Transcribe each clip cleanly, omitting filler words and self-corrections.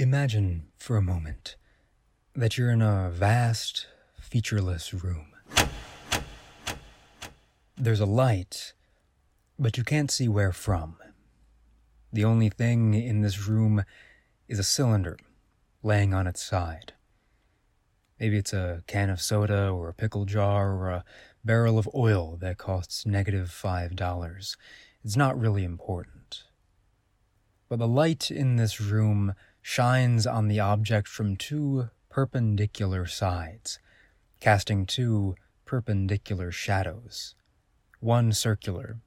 Imagine for a moment that you're in a vast, featureless room. There's a light, but you can't see where from. The only thing in this room is a cylinder laying on its side. Maybe it's a can of soda or a pickle jar or a barrel of oil that costs -$5. It's not really important. But the light in this room shines on the object from two perpendicular sides, casting two perpendicular shadows, one circular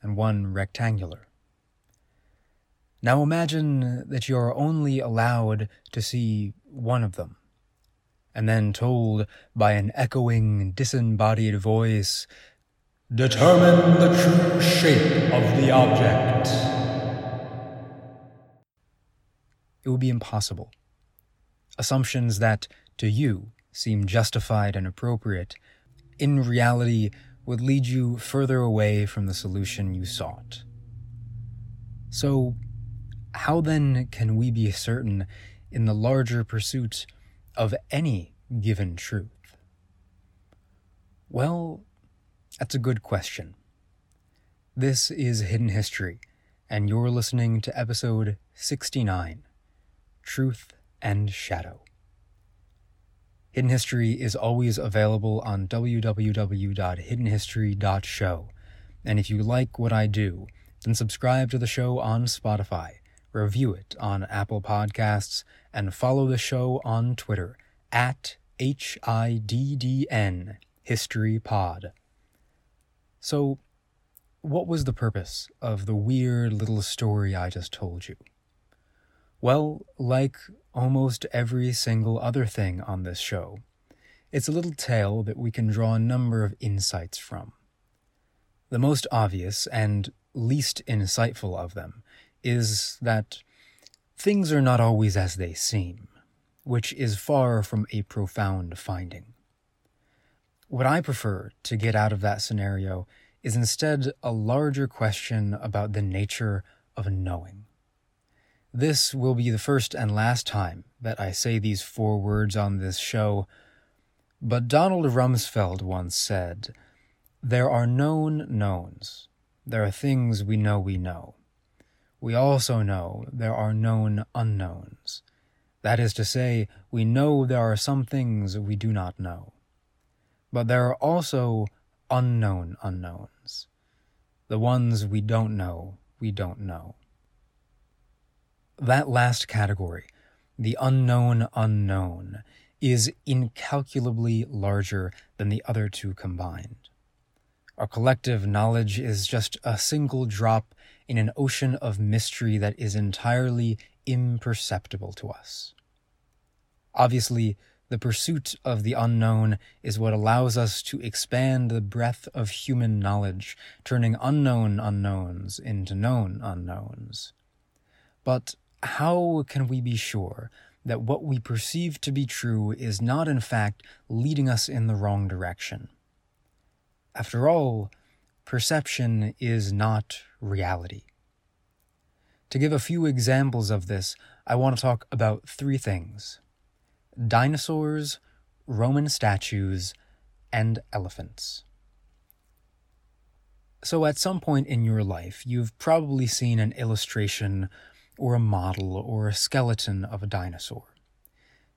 and one rectangular. Now imagine that you are only allowed to see one of them, and then told by an echoing, disembodied voice, "Determine the true shape of the object." It would be impossible. Assumptions that, to you, seem justified and appropriate, in reality would lead you further away from the solution you sought. So, how then can we be certain in the larger pursuit of any given truth? Well, that's a good question. This is Hidden History, and you're listening to episode 69, Truth and Shadow. Hidden History is always available on www.hiddenhistory.show, and if you like what I do, then subscribe to the show on Spotify, review it on Apple Podcasts, and follow the show on Twitter at HIDDN History Pod. So, what was the purpose of the weird little story I just told you? Well, like almost every single other thing on this show, it's a little tale that we can draw a number of insights from. The most obvious and least insightful of them is that things are not always as they seem, which is far from a profound finding. What I prefer to get out of that scenario is instead a larger question about the nature of knowing. This will be the first and last time that I say these four words on this show, but Donald Rumsfeld once said, "There are known knowns. There are things we know we know. We also know there are known unknowns. That is to say, we know there are some things we do not know. But there are also unknown unknowns. The ones we don't know, we don't know." That last category, the unknown unknown, is incalculably larger than the other two combined. Our collective knowledge is just a single drop in an ocean of mystery that is entirely imperceptible to us. Obviously, the pursuit of the unknown is what allows us to expand the breadth of human knowledge, turning unknown unknowns into known unknowns. But how can we be sure that what we perceive to be true is not in fact leading us in the wrong direction? After all, perception is not reality. To give a few examples of this, I want to talk about three things: dinosaurs, Roman statues, and elephants. So at some point in your life, you've probably seen an illustration or a model or a skeleton of a dinosaur.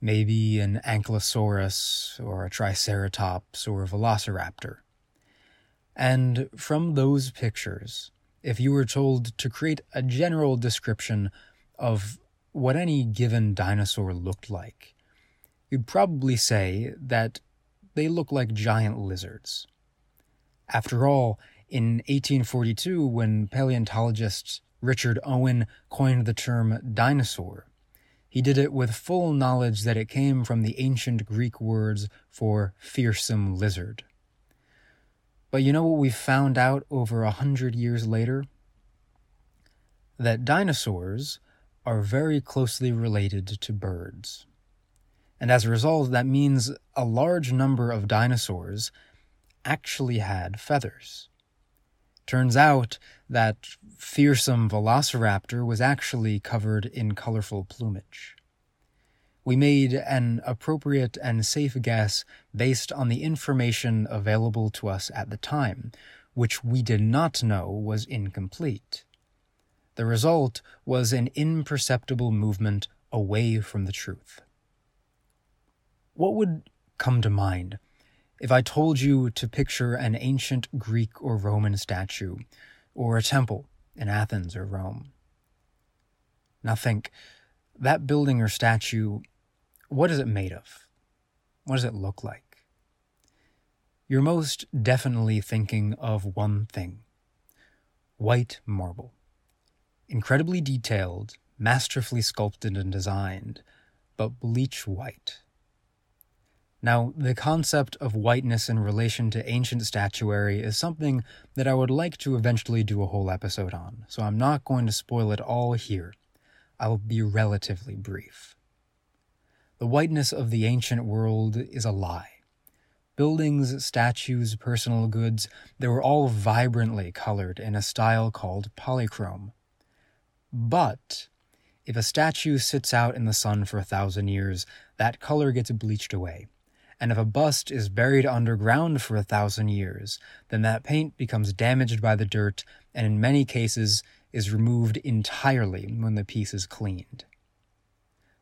Maybe an Ankylosaurus or a Triceratops or a Velociraptor. And from those pictures, if you were told to create a general description of what any given dinosaur looked like, you'd probably say that they look like giant lizards. After all, in 1842, when paleontologist Richard Owen coined the term dinosaur, he did it with full knowledge that it came from the ancient Greek words for fearsome lizard. But you know what we found out over 100 years later? That dinosaurs are very closely related to birds. And as a result, that means a large number of dinosaurs actually had feathers. Turns out that fearsome velociraptor was actually covered in colorful plumage. We made an appropriate and safe guess based on the information available to us at the time, which we did not know was incomplete. The result was an imperceptible movement away from the truth. What would come to mind if I told you to picture an ancient Greek or Roman statue, or a temple in Athens or Rome? Now think, that building or statue, what is it made of? What does it look like? You're most definitely thinking of one thing: white marble. Incredibly detailed, masterfully sculpted and designed, but bleach white. Now, the concept of whiteness in relation to ancient statuary is something that I would like to eventually do a whole episode on, so I'm not going to spoil it all here. I'll be relatively brief. The whiteness of the ancient world is a lie. Buildings, statues, personal goods, they were all vibrantly colored in a style called polychrome. But if a statue sits out in the sun for 1,000 years, that color gets bleached away. And if a bust is buried underground for 1,000 years, then that paint becomes damaged by the dirt and in many cases is removed entirely when the piece is cleaned.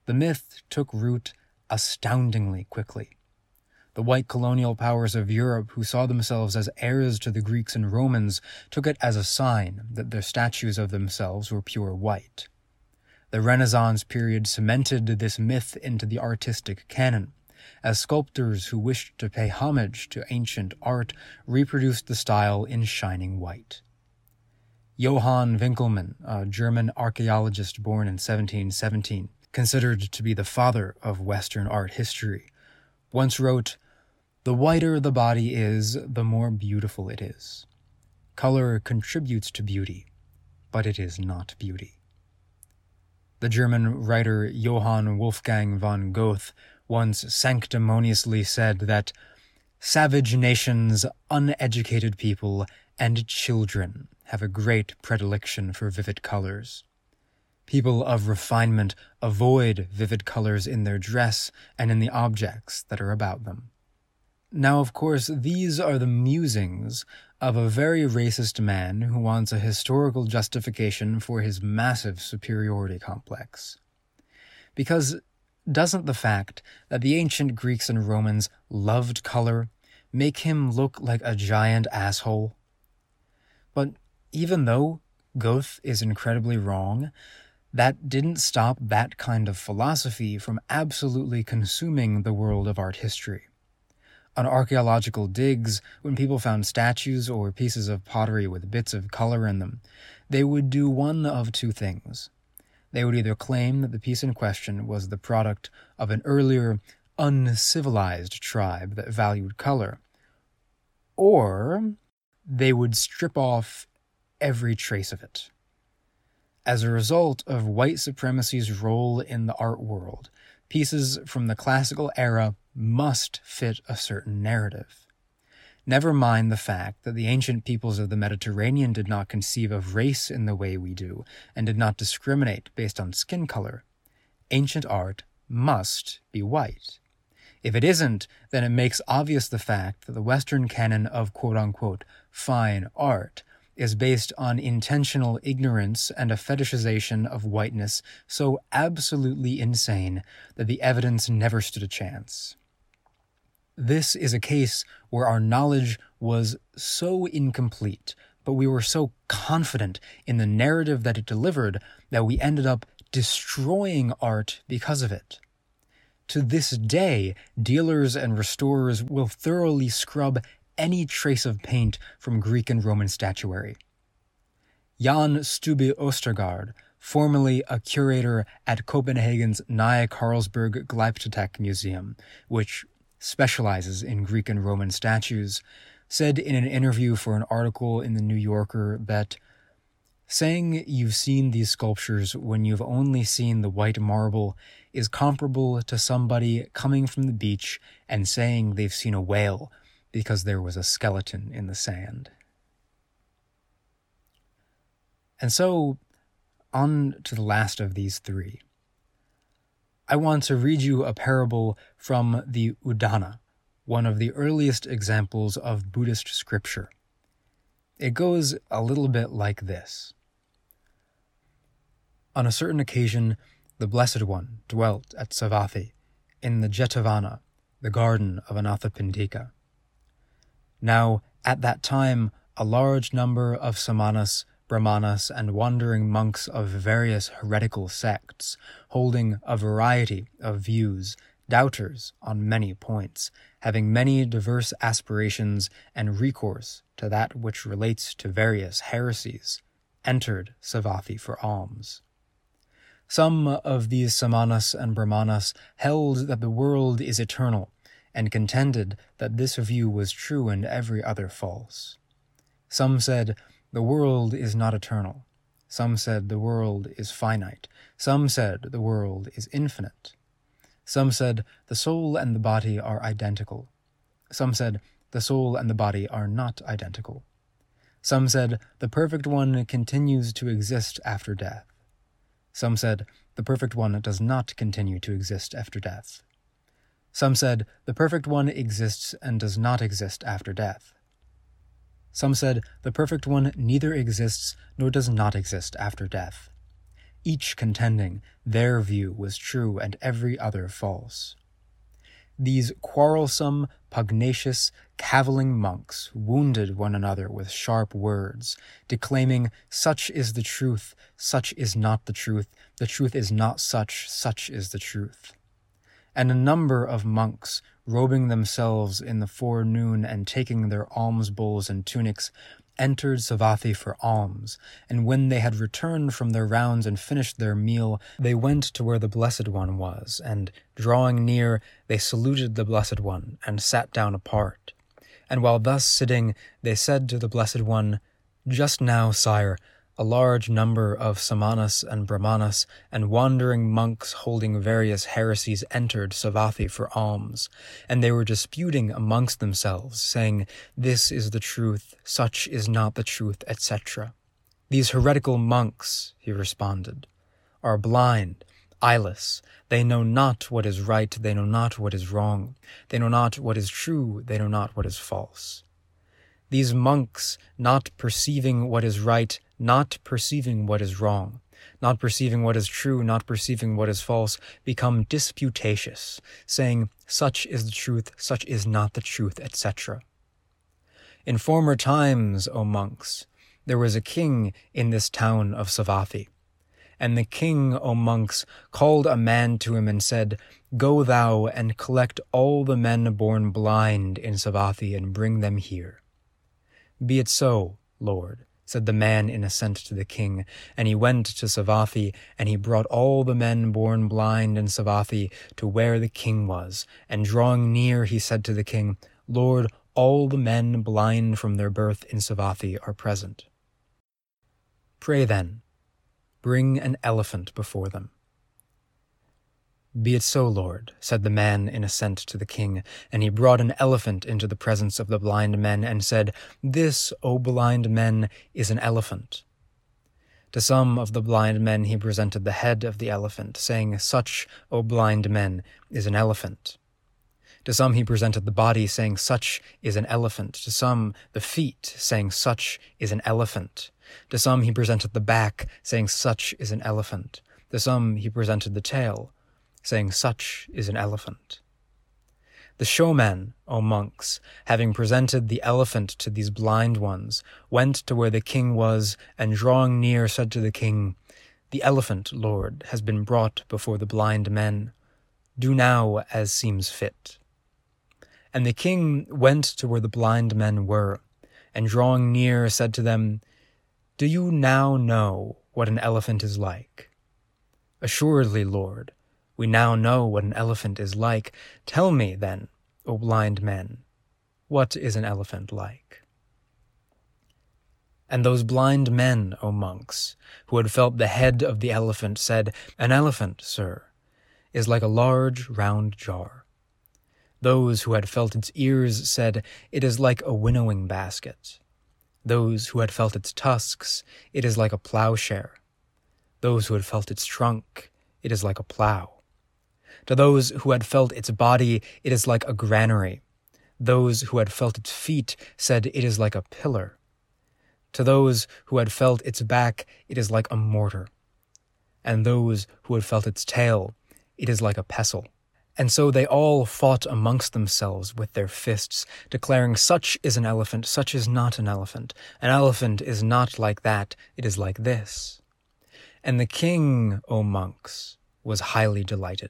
The myth took root astoundingly quickly. The white colonial powers of Europe, who saw themselves as heirs to the Greeks and Romans, took it as a sign that their statues of themselves were pure white. The Renaissance period cemented this myth into the artistic canon, as sculptors who wished to pay homage to ancient art reproduced the style in shining white. Johann Winckelmann, a German archaeologist born in 1717, considered to be the father of Western art history, once wrote, "The whiter the body is, the more beautiful it is. Color contributes to beauty, but it is not beauty." The German writer Johann Wolfgang von Goethe once sanctimoniously said that "savage nations, uneducated people, and children have a great predilection for vivid colors. People of refinement avoid vivid colors in their dress and in the objects that are about them." Now, of course, these are the musings of a very racist man who wants a historical justification for his massive superiority complex. Because doesn't the fact that the ancient Greeks and Romans loved color make him look like a giant asshole? But even though Goethe is incredibly wrong, that didn't stop that kind of philosophy from absolutely consuming the world of art history. On archaeological digs, when people found statues or pieces of pottery with bits of color in them, they would do one of two things. They would either claim that the piece in question was the product of an earlier, uncivilized tribe that valued color, or they would strip off every trace of it. As a result of white supremacy's role in the art world, pieces from the classical era must fit a certain narrative. Never mind the fact that the ancient peoples of the Mediterranean did not conceive of race in the way we do, and did not discriminate based on skin color. Ancient art must be white. If it isn't, then it makes obvious the fact that the Western canon of quote-unquote fine art is based on intentional ignorance and a fetishization of whiteness so absolutely insane that the evidence never stood a chance. This is a case where our knowledge was so incomplete, but we were so confident in the narrative that it delivered that we ended up destroying art because of it. To this day, dealers and restorers will thoroughly scrub any trace of paint from Greek and Roman statuary. Jan Stubbe Østergaard, formerly a curator at Copenhagen's Ny Carlsberg Glyptotek Museum, which specializes in Greek and Roman statues, said in an interview for an article in The New Yorker that saying you've seen these sculptures when you've only seen the white marble is comparable to somebody coming from the beach and saying they've seen a whale because there was a skeleton in the sand. And so, on to the last of these three. I want to read you a parable from the Udana, one of the earliest examples of Buddhist scripture. It goes a little bit like this. On a certain occasion, the Blessed One dwelt at Savathi, in the Jetavana, the garden of Anathapindika. Now, at that time, a large number of samanas, brahmanas, and wandering monks of various heretical sects, holding a variety of views, doubters on many points, having many diverse aspirations and recourse to that which relates to various heresies, entered Savathi for alms. Some of these samanas and brahmanas held that the world is eternal, and contended that this view was true and every other false. Some said, the world is not eternal. Some said, the world is finite. Some said, the world is infinite. Some said, the soul and the body are identical. Some said, the soul and the body are not identical. Some said, the perfect one continues to exist after death. Some said, the perfect one does not continue to exist after death. Some said, the perfect one exists and does not exist after death. Some said, the perfect one neither exists nor does not exist after death. Each contending their view was true and every other false. These quarrelsome, pugnacious, cavilling monks wounded one another with sharp words, declaiming, such is the truth, such is not the truth is not such, such is the truth. And a number of monks, robing themselves in the forenoon and taking their alms bowls and tunics, entered Savathi for alms, and when they had returned from their rounds and finished their meal, they went to where the Blessed One was, and, drawing near, they saluted the Blessed One, and sat down apart. And while thus sitting, they said to the Blessed One, Just now, sire, a large number of samanas and brahmanas and wandering monks holding various heresies entered Savathi for alms, and they were disputing amongst themselves, saying, This is the truth, such is not the truth, etc. These heretical monks, he responded, are blind, eyeless, they know not what is right, they know not what is wrong, they know not what is true, they know not what is false. These monks, not perceiving what is right, not perceiving what is wrong, not perceiving what is true, not perceiving what is false, become disputatious, saying, such is the truth, such is not the truth, etc. In former times, O monks, there was a king in this town of Savathi. And the king, O monks, called a man to him and said, Go thou and collect all the men born blind in Savathi and bring them here. Be it so, Lord, said the man in assent to the king, and he went to Savathi, and he brought all the men born blind in Savathi to where the king was, and drawing near he said to the king, Lord, all the men blind from their birth in Savathi are present. Pray then, bring an elephant before them. Be it so, Lord, said the man in assent to the king, and he brought an elephant into the presence of the blind men, and said, This, O blind men, is an elephant. To some of the blind men he presented the head of the elephant, saying, Such, O blind men, is an elephant. To some he presented the body, saying, Such is an elephant. To some the feet, saying, Such is an elephant. To some he presented the back, saying, Such is an elephant. To some he presented the tail, saying, Such is an elephant. The showman, O monks, having presented the elephant to these blind ones, went to where the king was, and drawing near said to the king, The elephant, Lord, has been brought before the blind men. Do now as seems fit. And the king went to where the blind men were, and drawing near said to them, Do you now know what an elephant is like? Assuredly, Lord, we now know what an elephant is like. Tell me, then, O blind men, what is an elephant like? And those blind men, O monks, who had felt the head of the elephant, said, An elephant, sir, is like a large round jar. Those who had felt its ears said, It is like a winnowing basket. Those who had felt its tusks, it is like a plowshare. Those who had felt its trunk, it is like a plow. To those who had felt its body, it is like a granary. Those who had felt its feet said it is like a pillar. To those who had felt its back, it is like a mortar. And those who had felt its tail, it is like a pestle. And so they all fought amongst themselves with their fists, declaring, such is an elephant, such is not an elephant. An elephant is not like that, it is like this. And the king, O monks, was highly delighted.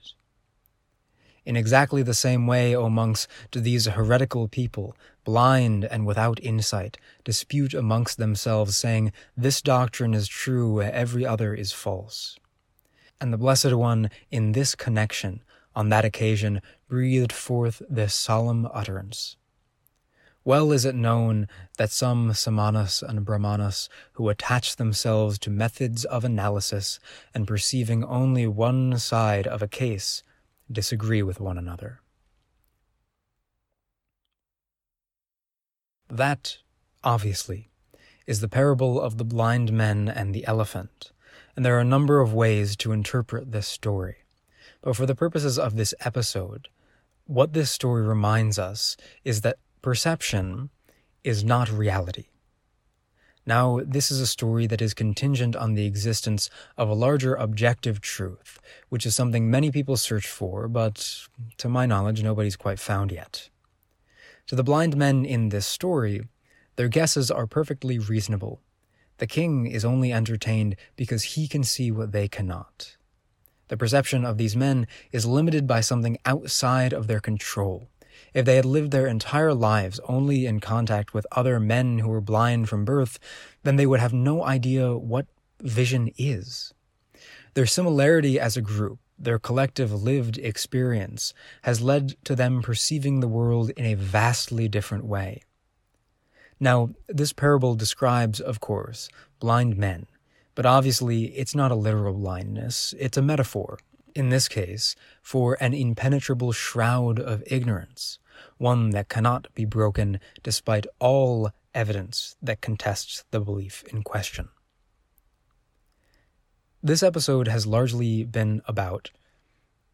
In exactly the same way, O monks, do these heretical people, blind and without insight, dispute amongst themselves, saying, this doctrine is true, every other is false. And the Blessed One, in this connection, on that occasion, breathed forth this solemn utterance. Well is it known that some Samanas and Brahmanas who attach themselves to methods of analysis and perceiving only one side of a case disagree with one another. That, obviously, is the parable of the blind men and the elephant, and there are a number of ways to interpret this story. But for the purposes of this episode, what this story reminds us is that perception is not reality. Now, this is a story that is contingent on the existence of a larger objective truth, which is something many people search for, but to my knowledge, nobody's quite found yet. To the blind men in this story, their guesses are perfectly reasonable. The king is only entertained because he can see what they cannot. The perception of these men is limited by something outside of their control. If they had lived their entire lives only in contact with other men who were blind from birth, then they would have no idea what vision is. Their similarity as a group, their collective lived experience, has led to them perceiving the world in a vastly different way. Now, this parable describes, of course, blind men, but obviously it's not a literal blindness, it's a metaphor. In this case, for an impenetrable shroud of ignorance, one that cannot be broken despite all evidence that contests the belief in question. This episode has largely been about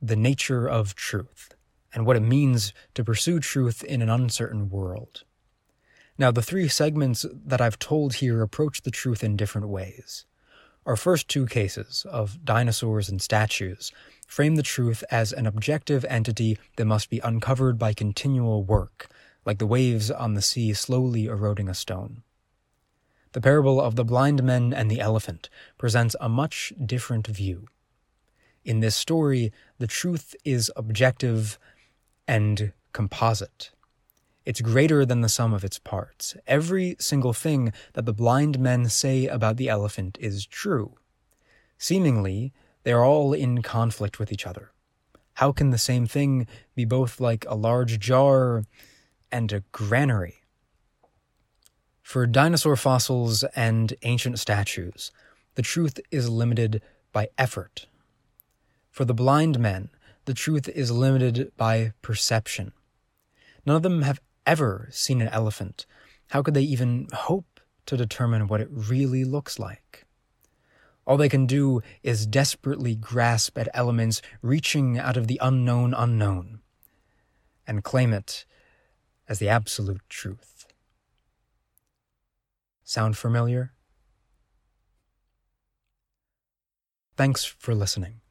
the nature of truth and what it means to pursue truth in an uncertain world. Now, the three segments that I've told here approach the truth in different ways. Our first two cases, of dinosaurs and statues, frame the truth as an objective entity that must be uncovered by continual work, like the waves on the sea slowly eroding a stone. The parable of the blind men and the elephant presents a much different view. In this story, the truth is objective and composite. It's greater than the sum of its parts. Every single thing that the blind men say about the elephant is true. Seemingly, they are all in conflict with each other. How can the same thing be both like a large jar and a granary? For dinosaur fossils and ancient statues, the truth is limited by effort. For the blind men, the truth is limited by perception. None of them have ever seen an elephant. How could they even hope to determine what it really looks like? All they can do is desperately grasp at elements reaching out of the unknown unknown and claim it as the absolute truth. Sound familiar? Thanks for listening.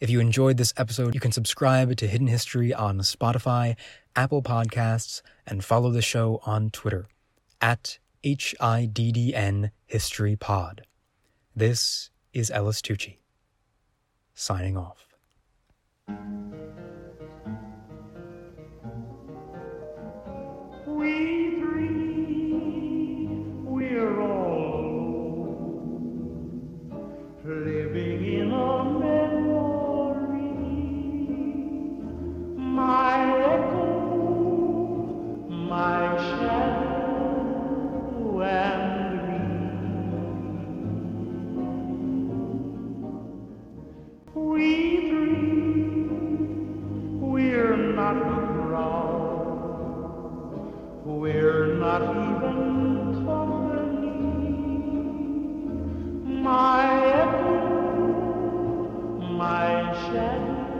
If you enjoyed this episode, you can subscribe to Hidden History on Spotify, Apple Podcasts, and follow the show on Twitter, @HIDDN History Pod. This is Ellis Tucci, signing off. We breathe, we're all alone, living in a memory. My echo, my shadow and me. We dream, we're not proud, we're not even covered. shadow.